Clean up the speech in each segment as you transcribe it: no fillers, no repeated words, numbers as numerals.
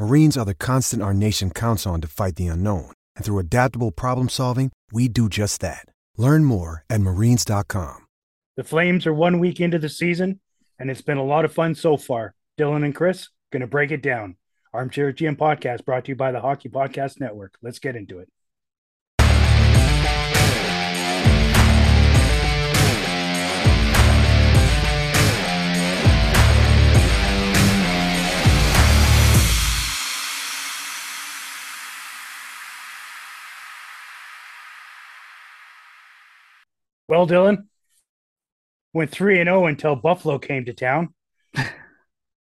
Marines are the constant our nation counts on to fight the unknown. And through adaptable problem solving, we do just that. Learn more at Marines.com. The Flames are 1 week into the season, and it's been a lot of fun so far. Dylan and Chris, going to break it down. Armchair GM Podcast brought to you by the Hockey Podcast Network. Let's get into it. Well, Dylan, went 3-0 until Buffalo came to town.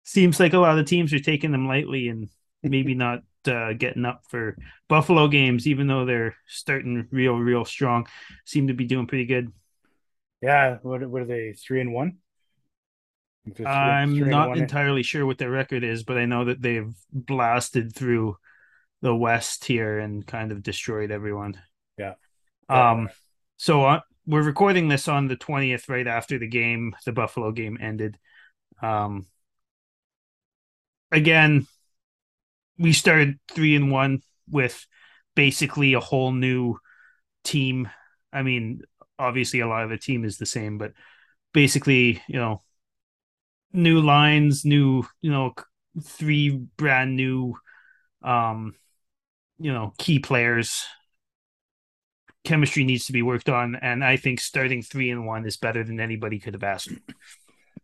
Seems like a lot of teams are taking them lightly and maybe not getting up for Buffalo games, even though they're starting real strong. Seem to be doing pretty good. Yeah, what are they, 3-1? I'm not entirely sure what their record is, but I know that they've blasted through the West here and kind of destroyed everyone. Yeah. We're recording this on the 20th, right after the game, the Buffalo game ended. Again, we started 3-1 with basically a whole new team. I mean, obviously a lot of the team is the same, but basically, new lines, three brand new, key players. Chemistry needs to be worked on, and I think starting 3-1 is better than anybody could have asked.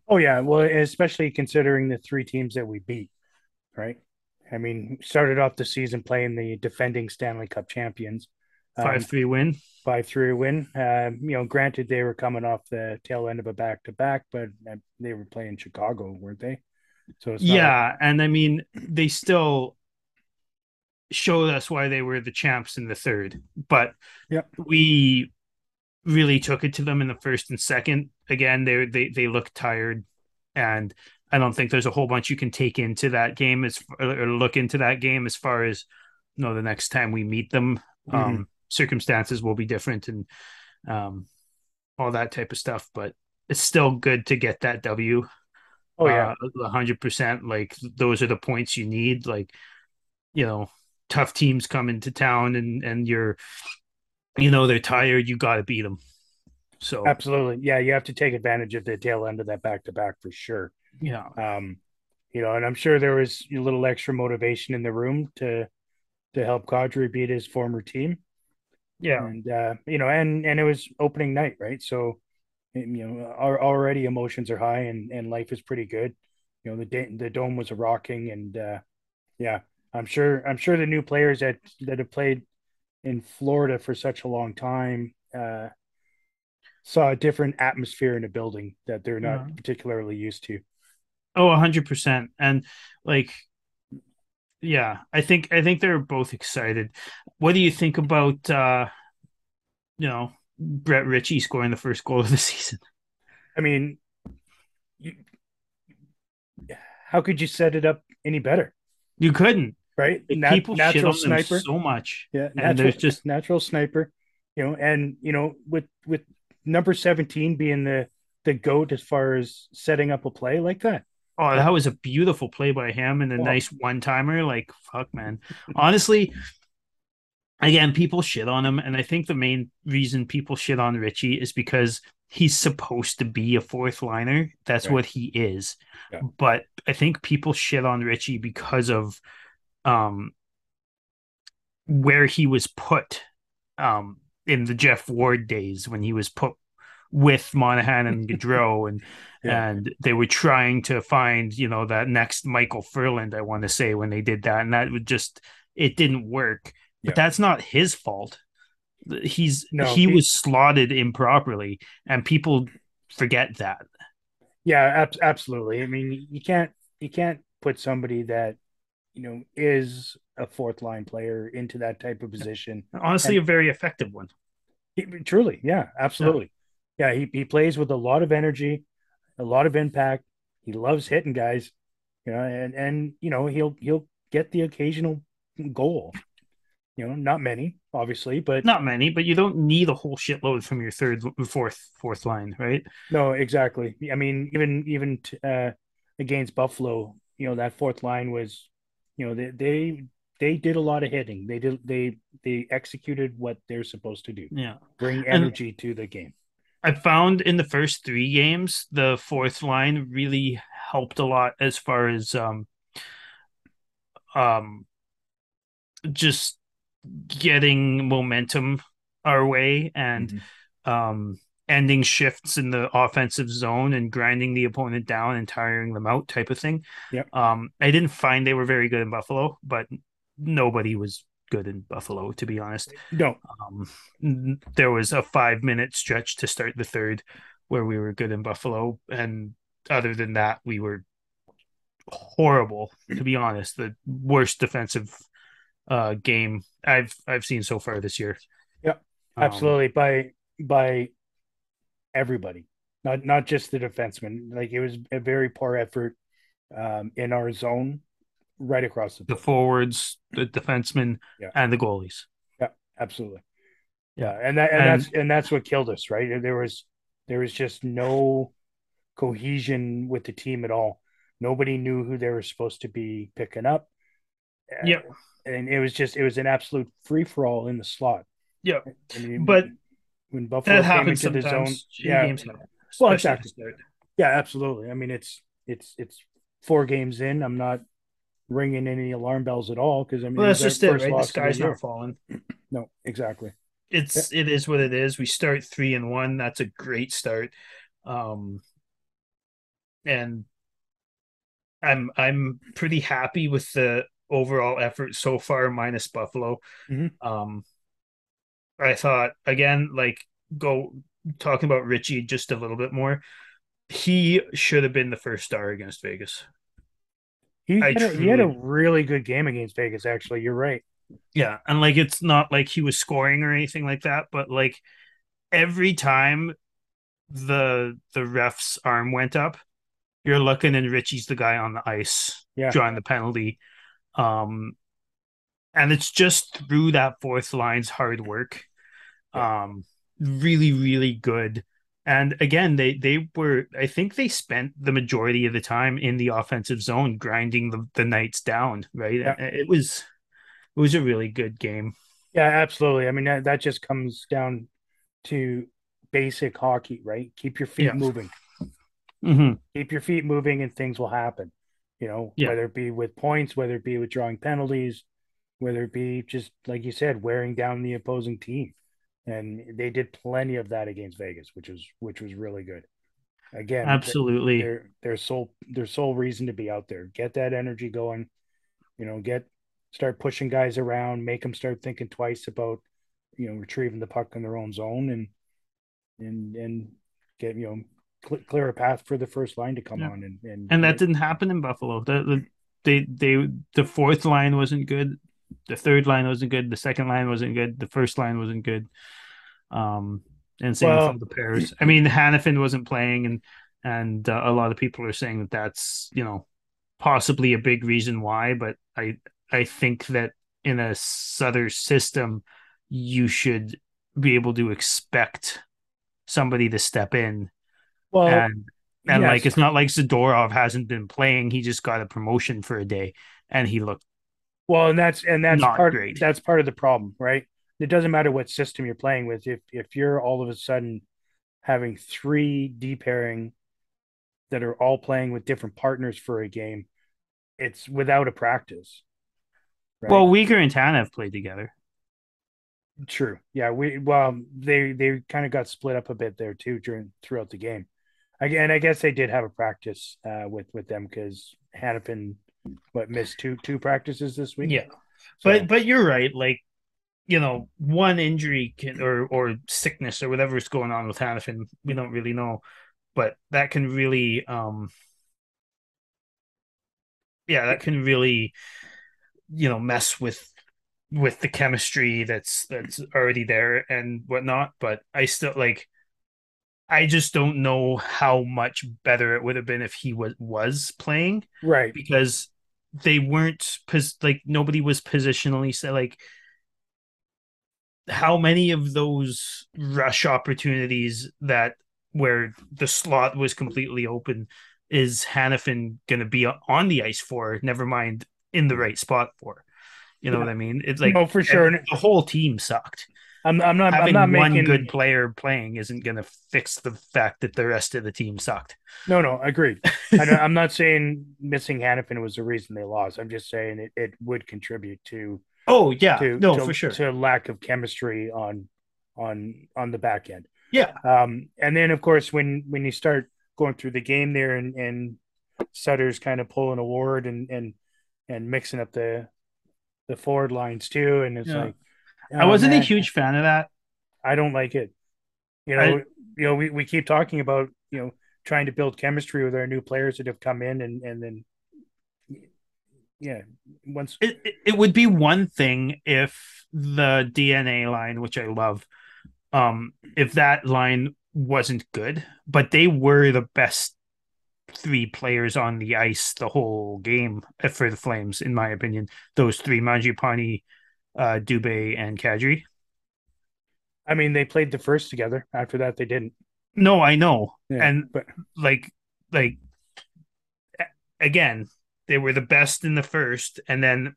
Oh yeah, well, especially considering the three teams that we beat, right? I mean, started off the season playing the defending Stanley Cup champions, 5-3 win. 5-3 win. Granted they were coming off the tail end of a back-to-back, but they were playing Chicago, weren't they? So it's and I mean, they still showed us why they were the champs in the third, but we really took it to them in the first and second. Again, they look tired, and I don't think there's a whole bunch you can take into that game look into that game as far as, the next time we meet them, circumstances will be different and all that type of stuff, but it's still good to get that W. 100%. Like, those are the points you need. Like, tough teams come into town and you're, they're tired. You got to beat them. So absolutely. Yeah. You have to take advantage of the tail end of that back-to-back for sure. Yeah. And I'm sure there was a little extra motivation in the room to help Kadri beat his former team. Yeah. And, and it was opening night, right? So, already emotions are high and life is pretty good. The dome was rocking and I'm sure the new players that have played in Florida for such a long time saw a different atmosphere in a building that they're not particularly used to. Oh, 100%. And I think they're both excited. What do you think about Brett Ritchie scoring the first goal of the season? I mean, how could you set it up any better? You couldn't. Right. People shit on them so much. Yeah. And there's just natural sniper, with number 17 being the GOAT as far as setting up a play like that. Oh, that was a beautiful play by him and a nice one timer. Like, fuck, man. Honestly, again, people shit on him. And I think the main reason people shit on Richie is because he's supposed to be a fourth liner. That's what he is. Yeah. But I think people shit on Richie because of where he was put in the Jeff Ward days when he was put with Monahan and Gaudreau, and and they were trying to find, you know, that next Michael Furland, I want to say, when they did that, and that would just, it didn't work. But that's not his fault. He was slotted improperly, and people forget that. Absolutely. I mean, you can't put somebody that, you know, is a fourth line player into that type of position. Honestly, a very effective one. Truly. Yeah, absolutely. Yeah, he plays with a lot of energy, a lot of impact. He loves hitting guys, you know, and you know, he'll get the occasional goal. You know, not many, but you don't need a whole shitload from your fourth line, right? No, exactly. I mean, even against Buffalo, you know, that fourth line was, you know, they did a lot of hitting. They executed what they're supposed to do. Yeah, bring energy to the game. I found in the first three games, the fourth line really helped a lot as far as just getting momentum our way and ending shifts in the offensive zone and grinding the opponent down and tiring them out type of thing. Yep. I didn't find they were very good in Buffalo, but nobody was good in Buffalo, to be honest. No. There was a 5-minute stretch to start the third where we were good in Buffalo, and other than that, we were horrible, to be honest. The worst defensive game I've seen so far this year. Yeah, absolutely. By everybody, not just the defensemen. Like, it was a very poor effort in our zone, right across the forwards, the defensemen, and the goalies. Yeah, absolutely. Yeah, and that's what killed us, right? There was just no cohesion with the team at all. Nobody knew who they were supposed to be picking up. Yeah. And it was an absolute free for all in the slot. Yeah, I mean, but when Buffalo came into the zone, well, exactly. Yeah, absolutely. I mean, it's 4 games in. I'm not ringing any alarm bells at all because I mean, that's just it, right? The sky's not falling. No, exactly. It is what it is. We start 3-1. That's a great start. And I'm pretty happy with the overall effort so far, minus Buffalo. I thought, again, like, go talking about Richie just a little bit more, he should have been the first star against Vegas. He had a really good game against Vegas, actually. You're right. Yeah, and like, it's not like he was scoring or anything like that, but like, every time the ref's arm went up, you're looking and Richie's the guy on the ice, drawing the penalty. And it's just through that fourth line's hard work. Really, really good. And again, they were, I think they spent the majority of the time in the offensive zone, grinding the Knights down. Right. Yeah. It was a really good game. Yeah, absolutely. I mean, that just comes down to basic hockey, right? Keep your feet moving, keep your feet moving, and things will happen. You know, whether it be with points, whether it be with drawing penalties, whether it be just, like you said, wearing down the opposing team. And they did plenty of that against Vegas, which was really good. Again, absolutely. Their sole reason to be out there. Get that energy going, you know, start pushing guys around, make them start thinking twice about, you know, retrieving the puck in their own zone and get, you know, clear a path for the first line to come on, and that didn't happen in Buffalo. The fourth line wasn't good, the third line wasn't good, the second line wasn't good, the first line wasn't good, and same with the pairs. I mean, Hanifin wasn't playing, and a lot of people are saying that's, you know, possibly a big reason why, but I think that in a Sutter system, you should be able to expect somebody to step in. Well, and yes. Like, it's not like Zadorov hasn't been playing. He just got a promotion for a day, and he looked well. And that's great. That's part of the problem, right? It doesn't matter what system you're playing with. If you're all of a sudden having 3 D pairing that are all playing with different partners for a game, it's without a practice. Right? Well, Weegar and Tanev played together. True. Yeah. They kind of got split up a bit there too throughout the game. Again, I guess they did have a practice with them because Hannafin missed two practices this week. Yeah. So. But you're right. Like, you know, one injury can, or sickness or whatever's going on with Hannafin, we don't really know, but that can really, you know, mess with the chemistry that's already there and whatnot. But I still I just don't know how much better it would have been if he was playing. Right. Because they weren't nobody was positionally how many of those rush opportunities that where the slot was completely open is Hannafin going to be on the ice for, never mind in the right spot for, what I mean? It's like, oh, for sure. The whole team sucked. I'm not making one good player playing isn't going to fix the fact that the rest of the team sucked. No, agreed. I'm not saying missing Hannafin was the reason they lost. I'm just saying it would contribute to. Oh yeah, for sure. To lack of chemistry on the back end. Yeah. And then of course when you start going through the game there and Sutter's kind of pulling a ward and mixing up the forward lines too, and it's I wasn't a huge fan of that. I don't like it. We keep talking about, trying to build chemistry with our new players that have come in and then once it would be one thing if the DNA line, which I love, if that line wasn't good, but they were the best three players on the ice the whole game for the Flames, in my opinion. Those three, Mangiapane, Dubé and Kadri. I mean, they played the first together. After that, they didn't. No, I know. Yeah, but again, they were the best in the first, and then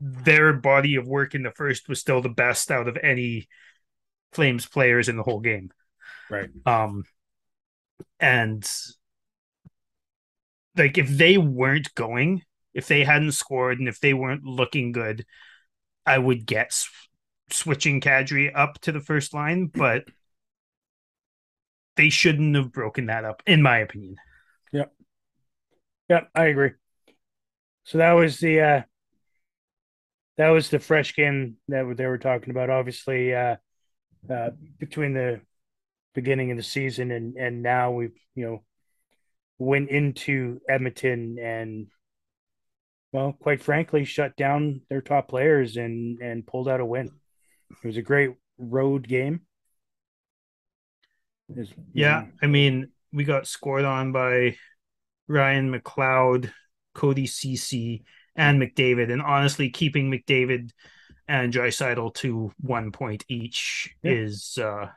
their body of work in the first was still the best out of any Flames players in the whole game. Right. And if they weren't going, if they hadn't scored, and if they weren't looking good, I would get switching Kadri up to the first line, but they shouldn't have broken that up, in my opinion. Yep. Yep, I agree. So that was the fresh game that they were talking about. Obviously, between the beginning of the season and now, we've went into Edmonton and. Well, quite frankly, shut down their top players and pulled out a win. It was a great road game. I mean, we got scored on by Ryan McLeod, Cody Ceci, and McDavid. And honestly, keeping McDavid and Draisaitl to 1 point each is, or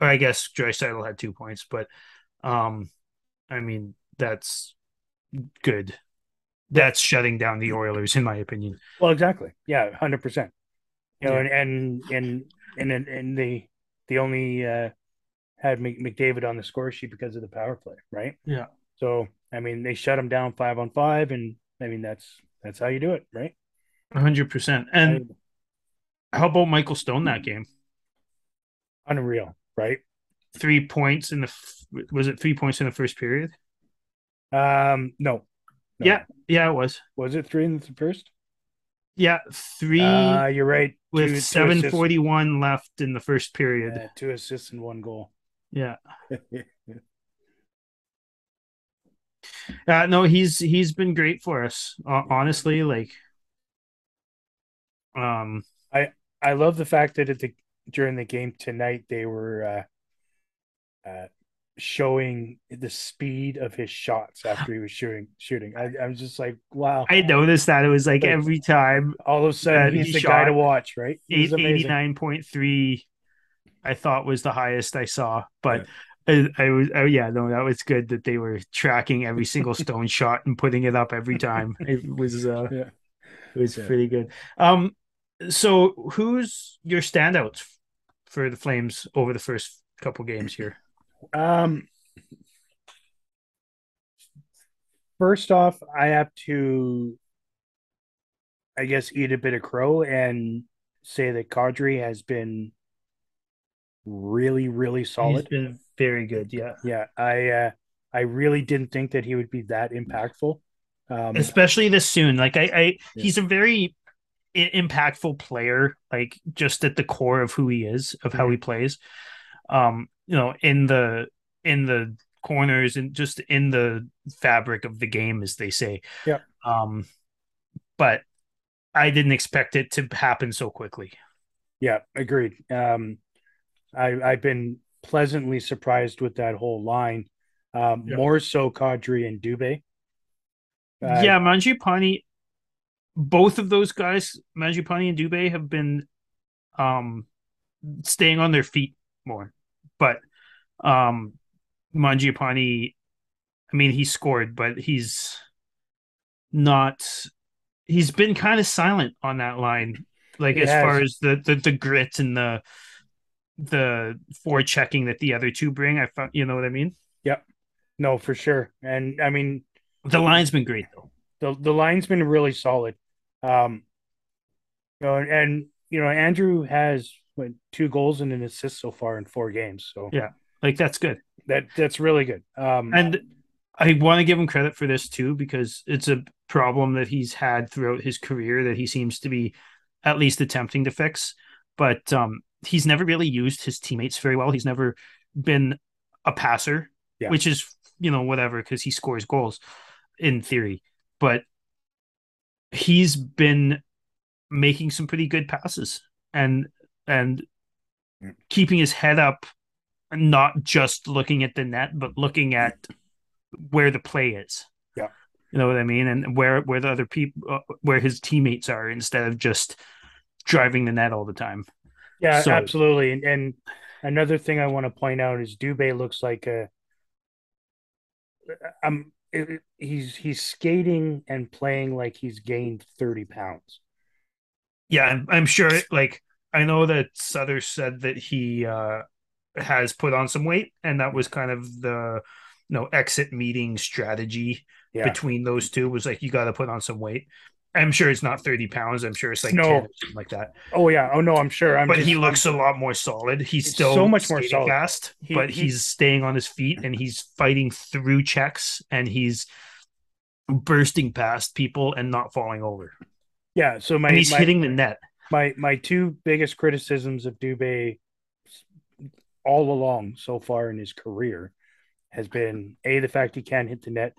I guess Draisaitl had 2 points, but I mean, that's good. That's shutting down the Oilers, in my opinion. Well, exactly. Yeah, 100%. And they only had McDavid on the score sheet because of the power play, right? Yeah. So I mean, they shut him down 5-on-5, and I mean that's how you do it, right? 100%. And how about Michael Stone that game? Unreal, right? 3 points in the was it 3 points in the first period? No. No. Yeah, it was. Was it three in the first? Yeah, three. You're right. With 7:41 left in the first period. Yeah, 2 assists and 1 goal. Yeah. No, he's been great for us. Honestly, I love the fact that during the game tonight they were showing the speed of his shots after he was shooting. I was just like, wow. I noticed that. It was like every time. All of a sudden, he's the guy to watch, right? 89.3, I thought, was the highest I saw. But yeah. That was good that they were tracking every single Stone shot and putting it up every time. It was pretty good. So who's your standouts for the Flames over the first couple games here? First off, I have to, I guess, eat a bit of crow and say that Kadri has been really, really solid. He's been very good, yeah. Yeah, I really didn't think that he would be that impactful. Especially this soon. Like, I he's a very impactful player, like, just at the core of who he is, of how he plays. You know, in the corners and just in the fabric of the game, as they say. Yeah. But I didn't expect it to happen so quickly. Yeah, agreed. I've been pleasantly surprised with that whole line. More so Kadri and Dubé. Manjupani, both of those guys, Manjupani and Dubé, have been staying on their feet more. But Manjupani, I mean, he scored, but he's been kind of silent on that line. Like, as far as the grit and the forechecking that the other two bring, I found, you know what I mean? Yep. No, for sure. And I mean, the line's been great though. The line's been really solid. You know, and you know, Andrew has 2 goals and an assist so far in 4 games. So yeah, like that's good. That's really good. And I want to give him credit for this too, because it's a problem that he's had throughout his career that he seems to be at least attempting to fix. But he's never really used his teammates very well. He's never been a passer, which is, you know, whatever, because he scores goals in theory. But he's been making some pretty good passes and keeping his head up, and not just looking at the net, but looking at where the play is. Yeah. You know what I mean? And where the other people, where his teammates are, instead of just driving the net all the time. Yeah, so, absolutely. And another thing I want to point out is Dubé looks like he's skating and playing like he's gained 30 pounds. Yeah, I'm sure. Like, I know that Sutter said that he has put on some weight, and that was kind of the exit meeting strategy between those two, was like, you got to put on some weight. I'm sure it's not 30 pounds. I'm sure it's like 10 or something like that. Oh yeah. Oh no, I'm sure. He looks a lot more solid. He's still so much more solid. Fast, but he's staying on his feet, and he's fighting through checks, and he's bursting past people and not falling over. Yeah. So he's hitting the net. My 2 biggest criticisms of Dubé all along so far in his career has been A, the fact he can't hit the net,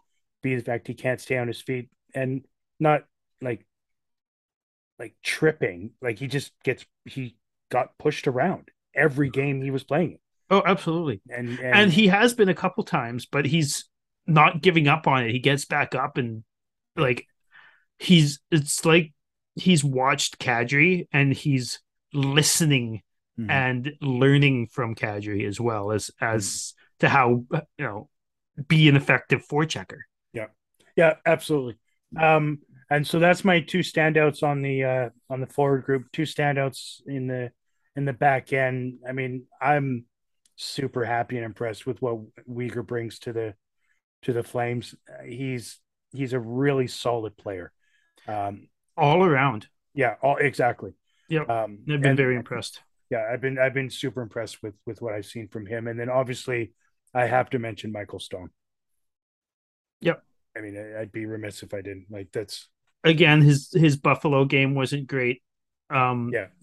B, the fact he can't stay on his feet, and not like tripping, like he got pushed around every game he was playing. Oh, absolutely. And he has been a couple times, but he's not giving up on it. He gets back up, and like he's watched Kadri, and he's listening and learning from Kadri as well as to how, be an effective forechecker. Yeah. Yeah, absolutely. And so that's my 2 standouts on the forward group, 2 standouts in the back end. I mean, I'm super happy and impressed with what Uyghur brings to the Flames. He's a really solid player, all around. Yeah, exactly. Yeah, I've been very impressed. Yeah, I've been super impressed with what I've seen from him, and then obviously I have to mention Michael Stone. Yep. I mean, I'd be remiss if I didn't. Like, that's again, his Buffalo game wasn't great.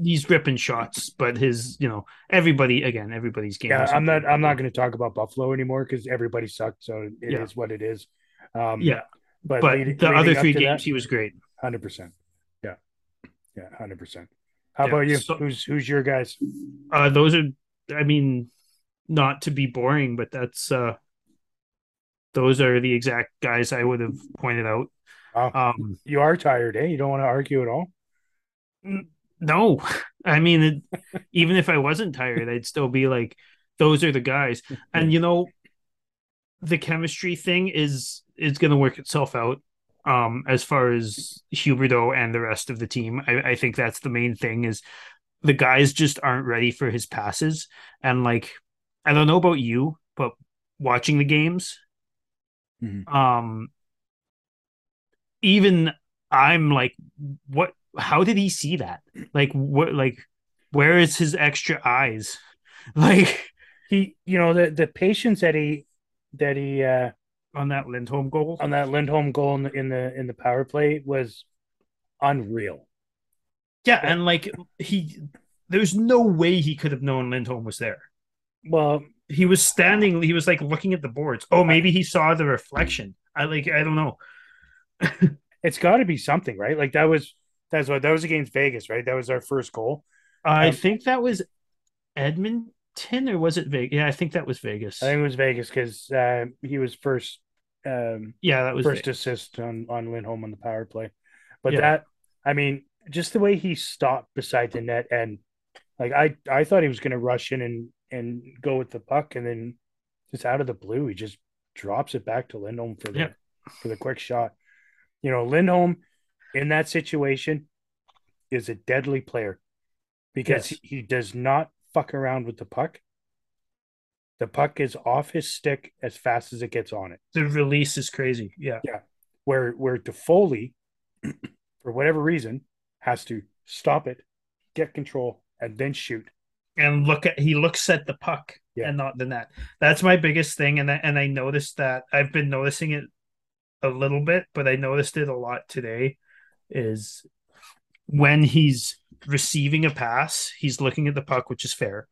He's ripping shots, but his, everybody's game. Yeah, I'm not going to talk about Buffalo anymore because everybody sucked. So it is what it is. But the other 3 games, he was great. 100%. Yeah. Yeah. 100%. How about you? So, who's your guys? Those are, I mean, not to be boring, but that's, those are the exact guys I would have pointed out. You are tired, eh? You don't want to argue at all? No. I mean, even if I wasn't tired, I'd still be like, those are the guys. And, the chemistry thing is going to work itself out as far as Huberdeau and the rest of the team. I think that's the main thing, is the guys just aren't ready for his passes. And, like, I don't know about you, but watching the games – even I'm like, what how did he see that? Like, what? Like, where is his extra eyes? Like, he, you know, the patience that he on that Lindholm goal in the power play was unreal. Yeah, and like there's no way he could have known Lindholm was there. Well, he was standing. He was like looking at the boards. Oh, maybe he saw the reflection. I don't know. It's got to be something, right? Like that was against Vegas, right? That was our first goal. I think that was Edmonton, or was it Vegas? Yeah, I think that was Vegas. I think it was Vegas because he was first. That was first Vegas. Assist on Lindholm on the power play. But just the way he stopped beside the net, and like I thought he was going to rush in and go with the puck, and then just out of the blue, he just drops it back to Lindholm for the quick shot. You know, Lindholm in that situation is a deadly player because he does not fuck around with the puck. The puck is off his stick as fast as it gets on it. The release is crazy. Yeah. Yeah. Where Toffoli, for whatever reason, has to stop it, get control, and then shoot. And he looks at the puck and not the net. That's my biggest thing. And I noticed that. I've been noticing it a little bit, but I noticed it a lot today, is when he's receiving a pass, he's looking at the puck, which is fair.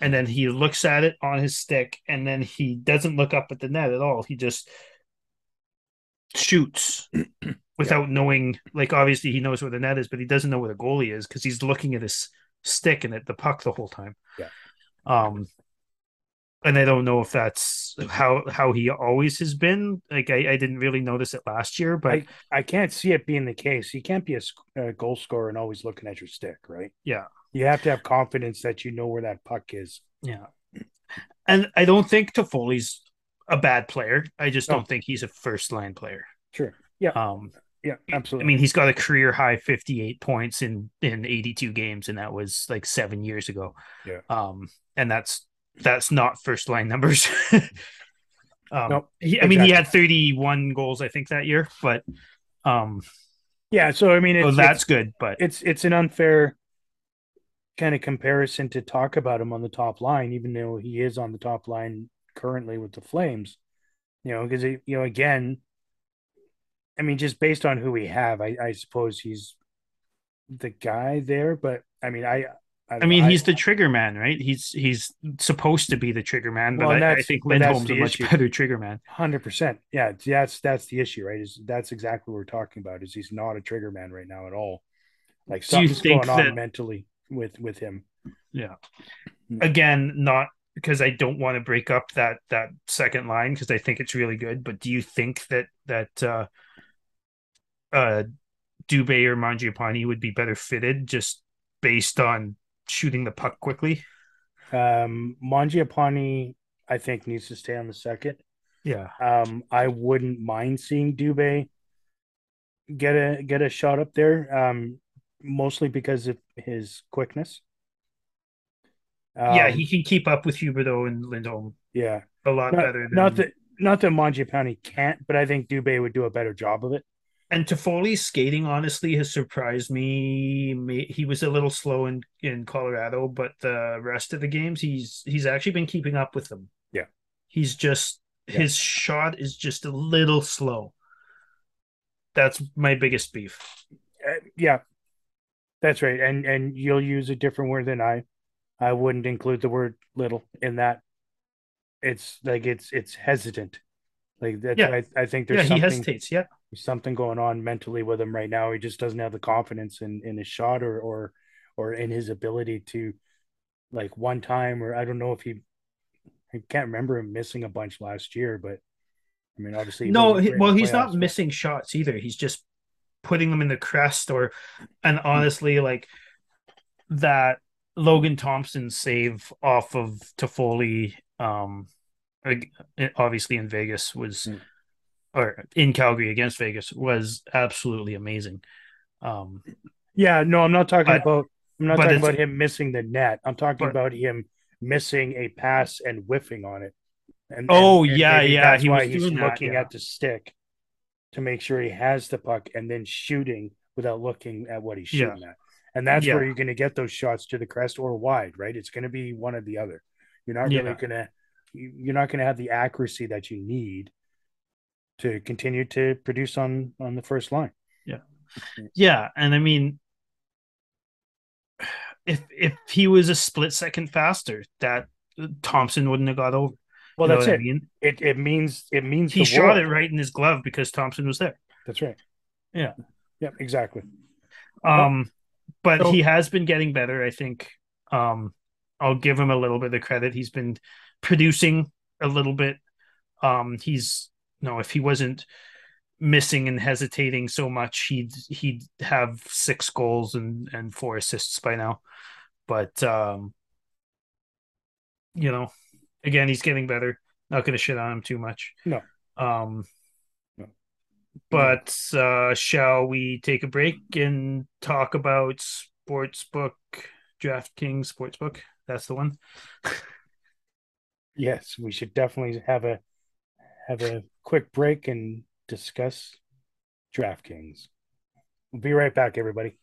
And then he looks at it on his stick, and then he doesn't look up at the net at all. He just shoots without knowing. Like, obviously he knows where the net is, but he doesn't know where the goalie is because he's looking at his stick and at the puck the whole time. Yeah. And I don't know if that's how he always has been. Like, I didn't really notice it last year, but I can't see it being the case. You can't be a goal scorer and always looking at your stick, right? Yeah. You have to have confidence that you know where that puck is. Yeah. And I don't think Toffoli's a bad player. I just don't think he's a first-line player. Sure. Yeah. Yeah, absolutely. I mean, he's got a career-high 58 points in 82 games, and that was like 7 years ago. Yeah. And that's not first-line numbers. He had 31 goals, I think, that year. But, so, I mean... that's good, but... It's an unfair kind of comparison to talk about him on the top line, even though he is on the top line currently with the Flames. You know, because, you know, again... I mean, just based on who we have, I suppose he's the guy there. But I mean, I mean, he's the trigger man, right? He's supposed to be the trigger man, but I think Lindholm's a much better trigger man. 100%. Yeah, that's the issue, right? That's exactly what we're talking about. Is he's not a trigger man right now at all? Like, something's going on mentally with him. Yeah. Again, not because I don't want to break up that second line because I think it's really good. But do you think that Dubé or Mangiapane would be better fitted just based on shooting the puck quickly? Mangiapane, I think, needs to stay on the second. Yeah. I wouldn't mind seeing Dubé get a shot up there, mostly because of his quickness. He can keep up with Huberdeau and Lindholm. Yeah, a lot better. Not that Mangiapane can't, but I think Dubé would do a better job of it. And Toffoli's skating, honestly, has surprised me. He was a little slow in Colorado, but the rest of the games, he's actually been keeping up with them. Yeah. He's just his shot is just a little slow. That's my biggest beef. Yeah, that's right. And you'll use a different word than I. I wouldn't include the word little in that. It's like it's hesitant. Like that. Yeah. I think there's something. He hesitates. Yeah. There's something going on mentally with him right now. He just doesn't have the confidence in his shot or in his ability to, like, one time, or I don't know if I can't remember him missing a bunch last year, but I mean, obviously. No, he's not missing shots either. He's just putting them in the crest and honestly, like that Logan Thompson save off of Toffoli, obviously in Vegas was... or in Calgary against Vegas was absolutely amazing. I'm not talking about him missing the net. I'm talking about him missing a pass and whiffing on it. That's why he's looking at the stick to make sure he has the puck and then shooting without looking at what he's shooting at. And that's where you're going to get those shots to the crest or wide, right? It's going to be one or the other. You're not really going to, you're not going to have the accuracy that you need to continue to produce on the first line. Yeah. And I mean, if he was a split second faster, that Thompson wouldn't have got over. Well, that's it. I mean? It means he shot it right in his glove because Thompson was there. That's right. Yeah. Yeah, exactly. But he has been getting better, I think. I'll give him a little bit of credit. He's been producing a little bit. If he wasn't missing and hesitating so much, he'd have 6 goals and 4 assists by now. But again, he's getting better. Not going to shit on him too much. No. But shall we take a break and talk about Sportsbook, DraftKings Sportsbook? That's the one. Yes, we should definitely have a quick break and discuss DraftKings. We'll be right back, everybody.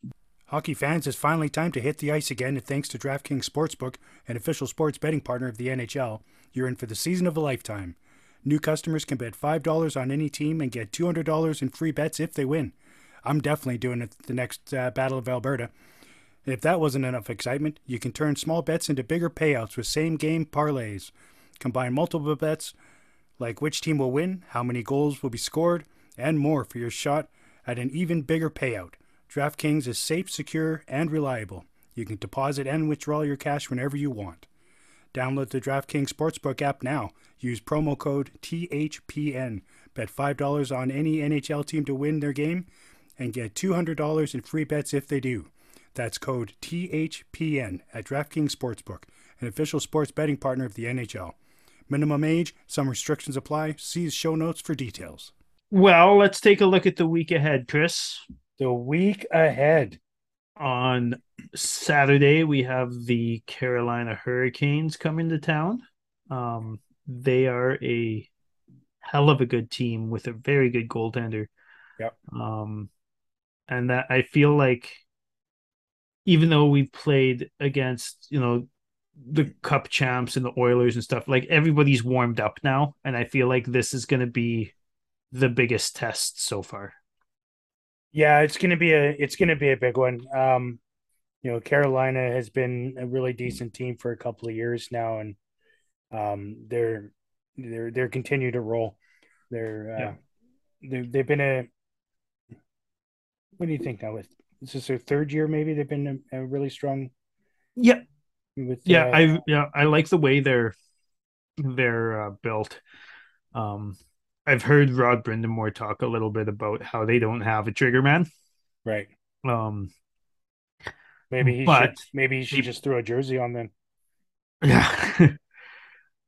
Hockey fans, it's finally time to hit the ice again, and thanks to DraftKings Sportsbook, an official sports betting partner of the NHL, you're in for the season of a lifetime. New customers can bet $5 on any team and get $200 in free bets if they win. I'm definitely doing it the next Battle of Alberta. And if that wasn't enough excitement, you can turn small bets into bigger payouts with same-game parlays. Combine multiple bets like which team will win, how many goals will be scored, and more for your shot at an even bigger payout. DraftKings is safe, secure, and reliable. You can deposit and withdraw your cash whenever you want. Download the DraftKings Sportsbook app now. Use promo code THPN. Bet $5 on any NHL team to win their game and get $200 in free bets if they do. That's code THPN at DraftKings Sportsbook, an official sports betting partner of the NHL. Minimum age, some restrictions apply. See show notes for details. Well, let's take a look at the week ahead, Chris. The week ahead. On Saturday, we have the Carolina Hurricanes coming to town. They are a hell of a good team with a very good goaltender. Yep. And that I feel like, even though we played against, the Cup champs and the Oilers and stuff, like everybody's warmed up now. And I feel like this is going to be the biggest test so far. Yeah, it's going to be a big one. Carolina has been a really decent team for a couple of years now, and they're continue to roll. They've been a. What do you think now? Is this their third year? Maybe they've been a really strong. Yeah. I like the way they're built. I've heard Rod Brindamore talk a little bit about how they don't have a trigger man. Right. Maybe he should just throw a jersey on them. Yeah.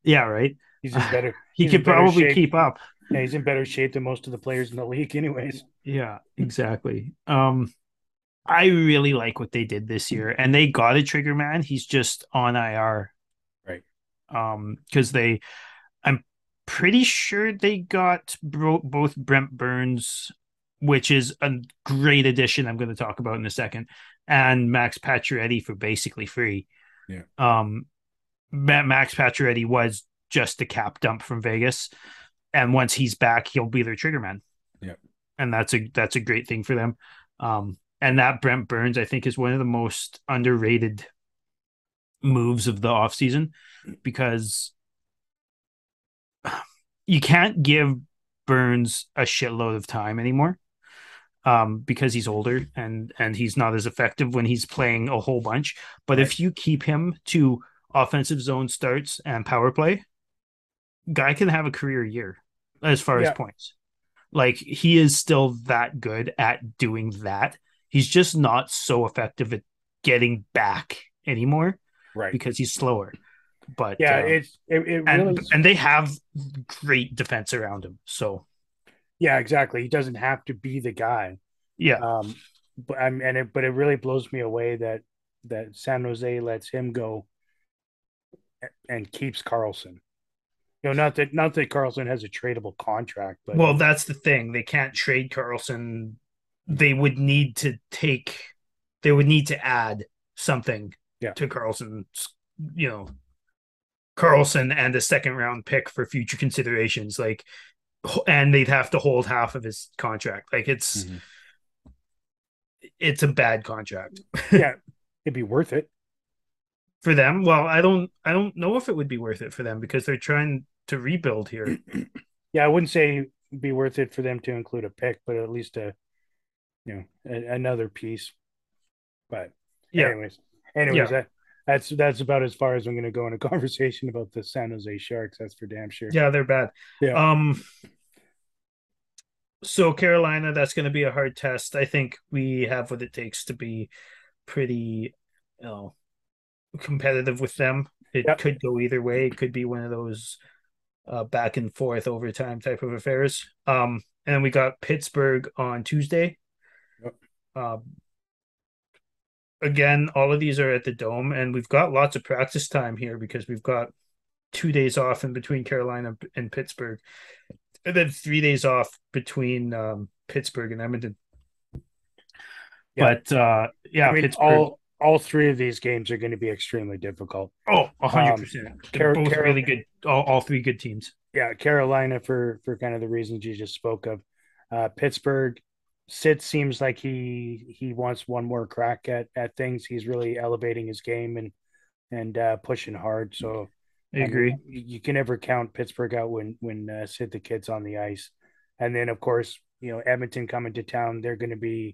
Yeah, right. He's in better he could probably shape. Keep up. Yeah, he's in better shape than most of the players in the league anyways. Yeah, exactly. I really like what they did this year, and they got a trigger man. He's just on IR. Right. Because I'm pretty sure they got both Brent Burns, which is a great addition I'm going to talk about in a second, and Max Pacioretty for basically free. Yeah. Max Pacioretty was just a cap dump from Vegas, and once he's back, he'll be their trigger man. Yeah. And that's a great thing for them. And that Brent Burns, I think, is one of the most underrated moves of the offseason, because you can't give Burns a shitload of time anymore because he's older and he's not as effective when he's playing a whole bunch. But if you keep him to offensive zone starts and power play, guy can have a career year as far as points. Like, he is still that good at doing that. He's just not so effective at getting back anymore, right? Because he's slower. But and they have great defense around him. So yeah, exactly. He doesn't have to be the guy. Yeah. But it really blows me away that San Jose lets him go and keeps Carlson. Not that Carlson has a tradable contract, but that's the thing. They can't trade Carlson they would need to add something to Carlson's, Carlson and a second round pick for future considerations, like, and they'd have to hold half of his contract. Like, it's it's a bad contract. Yeah, it'd be worth it for them. Well, I don't know if it would be worth it for them because they're trying to rebuild here. Yeah, I wouldn't say it'd be worth it for them to include a pick, but at least another piece. But anyways, that's about as far as I'm going to go in a conversation about the San Jose Sharks. That's for damn sure. Yeah, they're bad. Yeah. So Carolina, that's going to be a hard test. I think we have what it takes to be pretty competitive with them. It could go either way. It could be one of those back and forth overtime type of affairs. And we got Pittsburgh on Tuesday. Yep. Again, all of these are at the Dome, and we've got lots of practice time here because we've got 2 days off in between Carolina and Pittsburgh, and then 3 days off between Pittsburgh and Edmonton. Yeah. But Pittsburgh. All three of these games are going to be extremely difficult. Oh, 100%. They're both really good. All three good teams. Yeah, Carolina for kind of the reasons you just spoke of. Pittsburgh, Sid seems like he wants one more crack at things. He's really elevating his game and pushing hard. So I agree. You can never count Pittsburgh out when Sid the Kid's on the ice. And then of course, Edmonton coming to town, they're going to be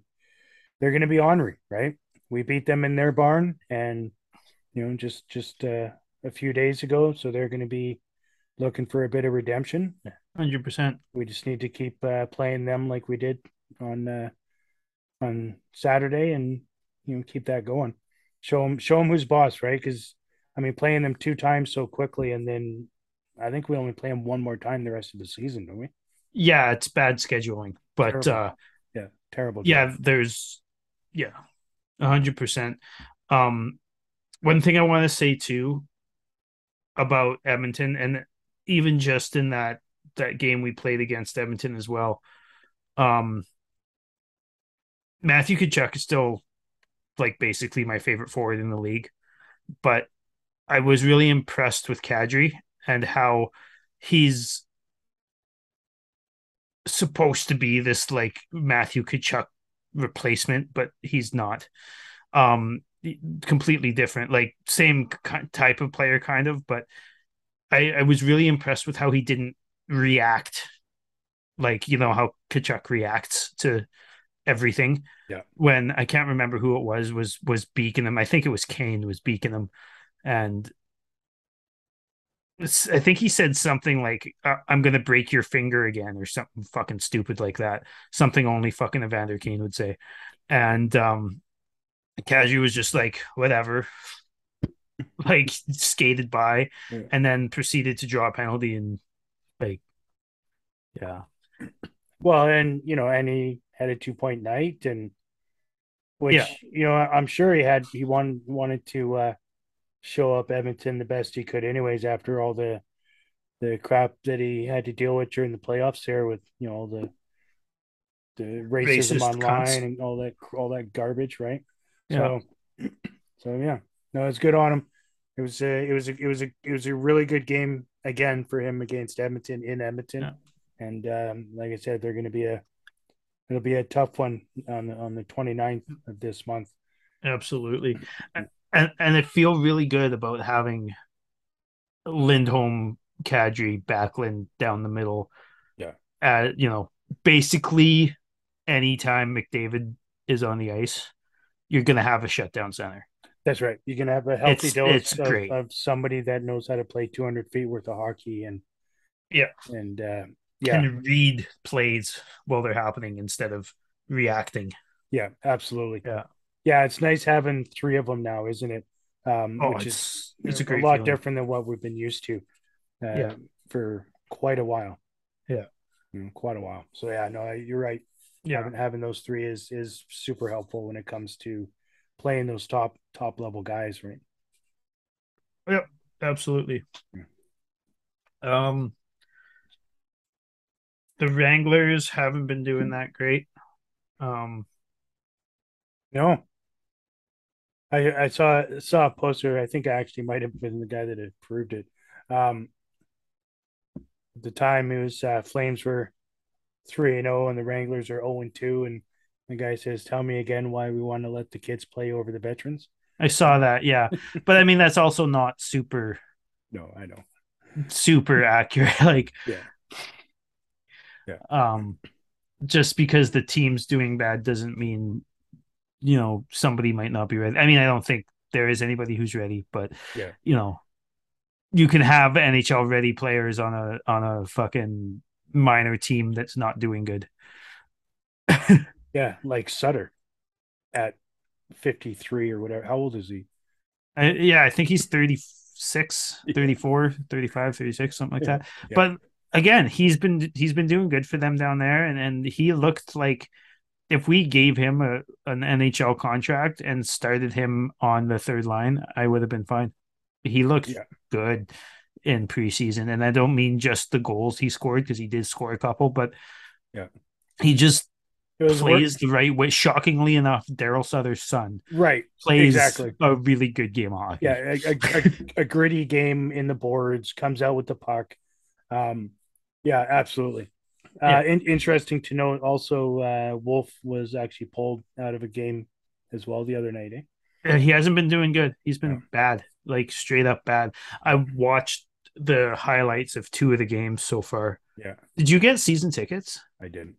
ornery, right? We beat them in their barn and, just a few days ago. So they're going to be looking for a bit of redemption. 100%. We just need to keep playing them like we did on Saturday and, keep that going. Show them who's boss, right? Because, playing them two times so quickly, and then I think we only play them one more time the rest of the season, don't we? Yeah, it's bad scheduling. But, terrible. Yeah, there's 100%. One thing I want to say too about Edmonton, and even just in that game we played against Edmonton as well, Matthew Tkachuk is still like basically my favorite forward in the league, but I was really impressed with Kadri and how he's supposed to be this like Matthew Tkachuk replacement, but he's not. Completely different, like same type of player kind of, but I was really impressed with how he didn't react, like how Tkachuk reacts to everything. Yeah. When I can't remember who it was beaking him. I think it was Kane was beaking him, and I think he said something like, I'm going to break your finger again, or something fucking stupid like that. Something only fucking Evander Kane would say. And Kadri was just like, whatever, like skated by and then proceeded to draw a penalty. And like, yeah. Well, and, and he had a 2-point night, and which, I'm sure he wanted to, show up Edmonton the best he could anyways, after all the crap that he had to deal with during the playoffs there with all the racism online and all that garbage, right? Yeah. So yeah, no, it's good on him. It was a really good game again for him against Edmonton in Edmonton, and like I said, they're going to be it'll be a tough one on the 29th of this month. Absolutely. And I feel really good about having Lindholm, Kadri, Backlund down the middle. Yeah. Basically anytime McDavid is on the ice, you're going to have a shutdown center. That's right. You're going to have a healthy dose of somebody that knows how to play 200 feet worth of hockey and can read plays while they're happening instead of reacting. Yeah, absolutely. Yeah. Yeah, it's nice having three of them now, isn't it? Which it's a lot feeling. Different than what we've been used to for quite a while. Yeah. Quite a while. So, yeah, no, you're right. Yeah. Having those three is super helpful when it comes to playing those top level guys, right? Yep, absolutely. Yeah. The Wranglers haven't been doing that great. No. I saw a poster. I think I actually might have been the guy that approved it. At the time, it was Flames were 3-0 and the Wranglers are 0-2. And the guy says, "Tell me again why we want to let the kids play over the veterans." I saw that, yeah. But I mean, that's also not super. No, I know. Super accurate, like. Yeah. Yeah. Just because the team's doing bad doesn't mean, you know, somebody might not be ready. I mean, I don't think there is anybody who's ready, but yeah, you know, you can have NHL ready players on a fucking minor team that's not doing good. Yeah, like Sutter at 53 or whatever. How old is he? I think he's 36, 34, 35, 36, something like that. Yeah. But again, he's been doing good for them down there, and he looked like if we gave him an NHL contract and started him on the third line, I would have been fine. He looked good in preseason, and I don't mean just the goals he scored, because he did score a couple, but he just plays the right way. Shockingly enough, Daryl Sutter's son plays a really good game of hockey. Yeah, a gritty game in the boards, comes out with the puck. Yeah, absolutely. Interesting to note also, Wolf was actually pulled out of a game as well the other night. He hasn't been doing good. He's been bad, like straight up bad. I watched the highlights of two of the games so far. Yeah. Did you get season tickets? I didn't.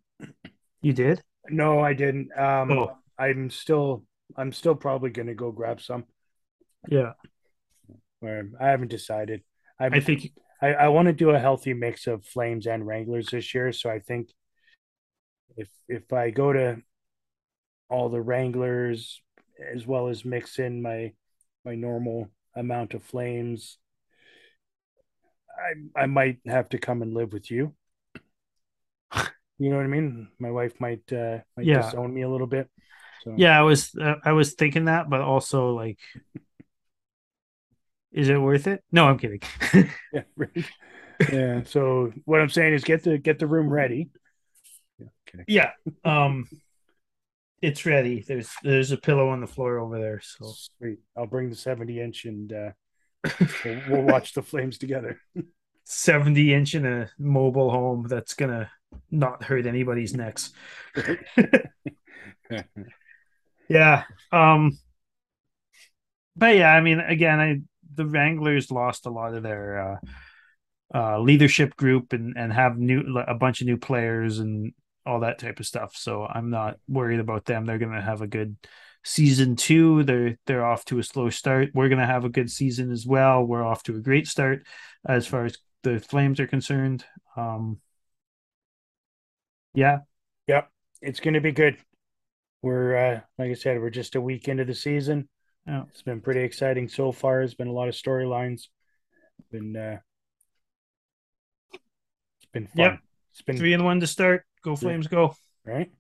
You did? No, I didn't. I'm still probably going to go grab some. Yeah. I haven't decided. I want to do a healthy mix of Flames and Wranglers this year. So I think if I go to all the Wranglers as well as mix in my normal amount of Flames, I might have to come and live with you. You know what I mean? My wife might disown me a little bit. So. Yeah, I was thinking that, but also like, is it worth it? No, I'm kidding. Yeah, right. Yeah. So what I'm saying is get the room ready. Yeah. It's ready. There's a pillow on the floor over there. So sweet. I'll bring the 70-inch and we'll watch the Flames together. 70-inch in a mobile home. That's gonna not hurt anybody's necks. Yeah. But yeah, I mean, again, the Wranglers lost a lot of their leadership group and have a bunch of new players and all that type of stuff. So I'm not worried about them. They're going to have a good season too. They're off to a slow start. We're going to have a good season as well. We're off to a great start as far as the Flames are concerned. Yep. It's going to be good. We're, like I said, we're just a week into the season. Oh. It's been pretty exciting so far. There's been a lot of storylines. It's been fun. Yep. It's been 3-1 to start. Go Flames, go! Right,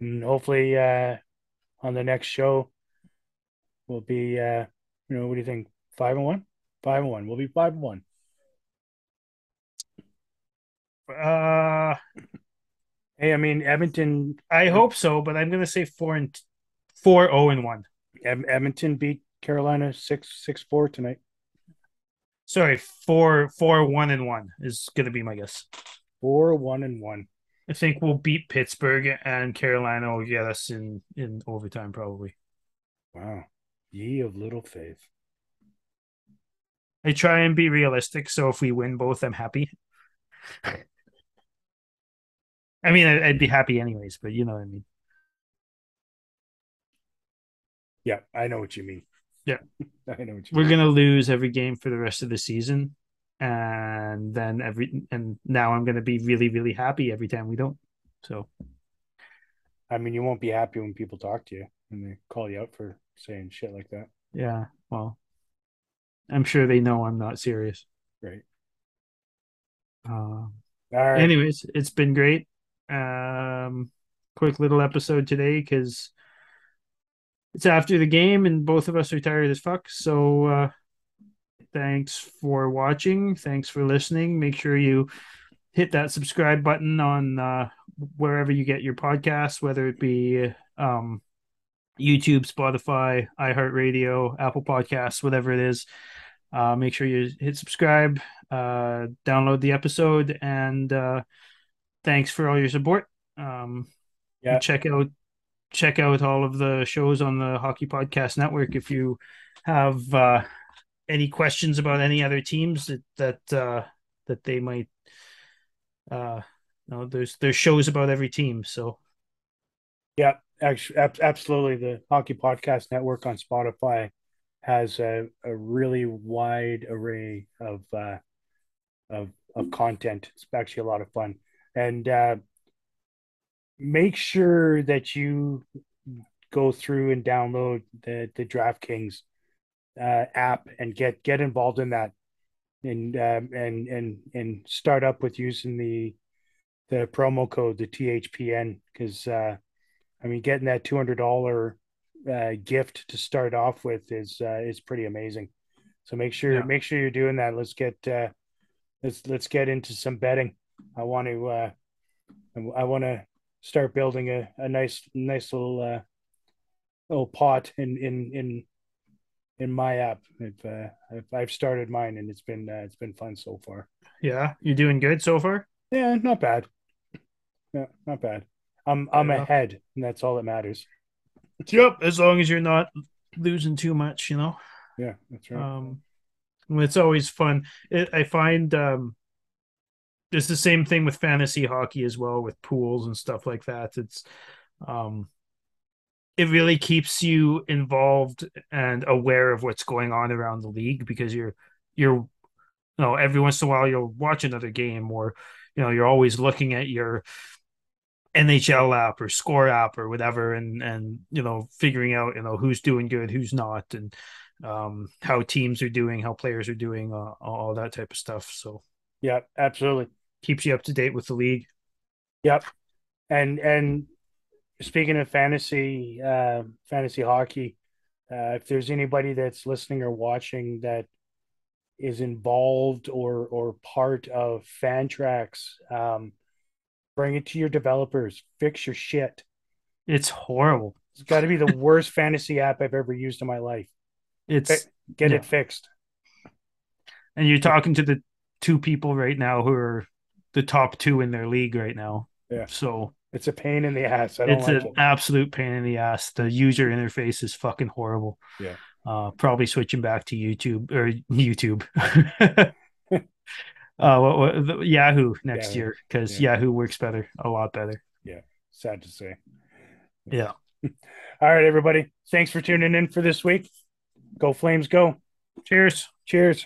and hopefully on the next show we'll be, you know, what do you think? 5-1, 5-1. We'll be 5-1. Hey, I mean Edmonton. I hope so, but I'm gonna say 4-0-1. Edmonton beat Carolina 6-4 tonight. Sorry, 4-1-1 is going to be my guess. 4-1-1. I think we'll beat Pittsburgh, and Carolina will get us in overtime probably. Wow. Ye of little faith. I try and be realistic, so if we win both, I'm happy. I mean, I'd be happy anyways, but you know what I mean. Yeah, I know what you mean. Yeah. I know what you mean. We're going to lose every game for the rest of the season. And then now I'm going to be really, really happy every time we don't. So, I mean, you won't be happy when people talk to you and they call you out for saying shit like that. Yeah. Well, I'm sure they know I'm not serious. Right. All right. Anyways, it's been great. Quick little episode today because it's after the game, and both of us are tired as fuck. So thanks for watching. Thanks for listening. Make sure you hit that subscribe button on wherever you get your podcasts, whether it be YouTube, Spotify, iHeartRadio, Apple Podcasts, whatever it is. Make sure you hit subscribe, download the episode, and thanks for all your support. Yeah. Check out all of the shows on the Hockey Podcast Network. If you have any questions about any other teams that they might, there's shows about every team. So, yeah, actually, absolutely. The Hockey Podcast Network on Spotify has a really wide array of content. It's actually a lot of fun, and make sure that you go through and download the DraftKings app and get involved in that, and start up with using the promo code, the THPN, because getting that $200 gift to start off with is pretty amazing. So make sure you're doing that. Let's get let's get into some betting. I want to start building a nice little pot in my app. I've started mine, and it's been fun so far. Yeah, you're doing good so far. Yeah, not bad. Yeah, not bad. I'm ahead, and that's all that matters. Yep, as long as you're not losing too much, you know. Yeah, that's right. It's always fun. I find it's the same thing with fantasy hockey as well, with pools and stuff like that. It's it really keeps you involved and aware of what's going on around the league, because you're every once in a while you'll watch another game, or you're always looking at your NHL app or Score app or whatever, and figuring out who's doing good, who's not, and how teams are doing, how players are doing, all that type of stuff. So yeah, absolutely, keeps you up to date with the league. Yep, and speaking of fantasy hockey, if there's anybody that's listening or watching that is involved or part of Fantrax, bring it to your developers. Fix your shit. It's horrible. It's got to be the worst fantasy app I've ever used in my life. Get it fixed. And you're talking to the two people right now who are the top two in their league right now. Yeah. So it's a pain in the ass. It's an absolute pain in the ass. The user interface is fucking horrible. Yeah. Probably switching back to YouTube. Yahoo next year, because Yahoo works better, a lot better. Yeah, sad to say. Yeah. All right, everybody. Thanks for tuning in for this week. Go Flames, go. Cheers. Cheers.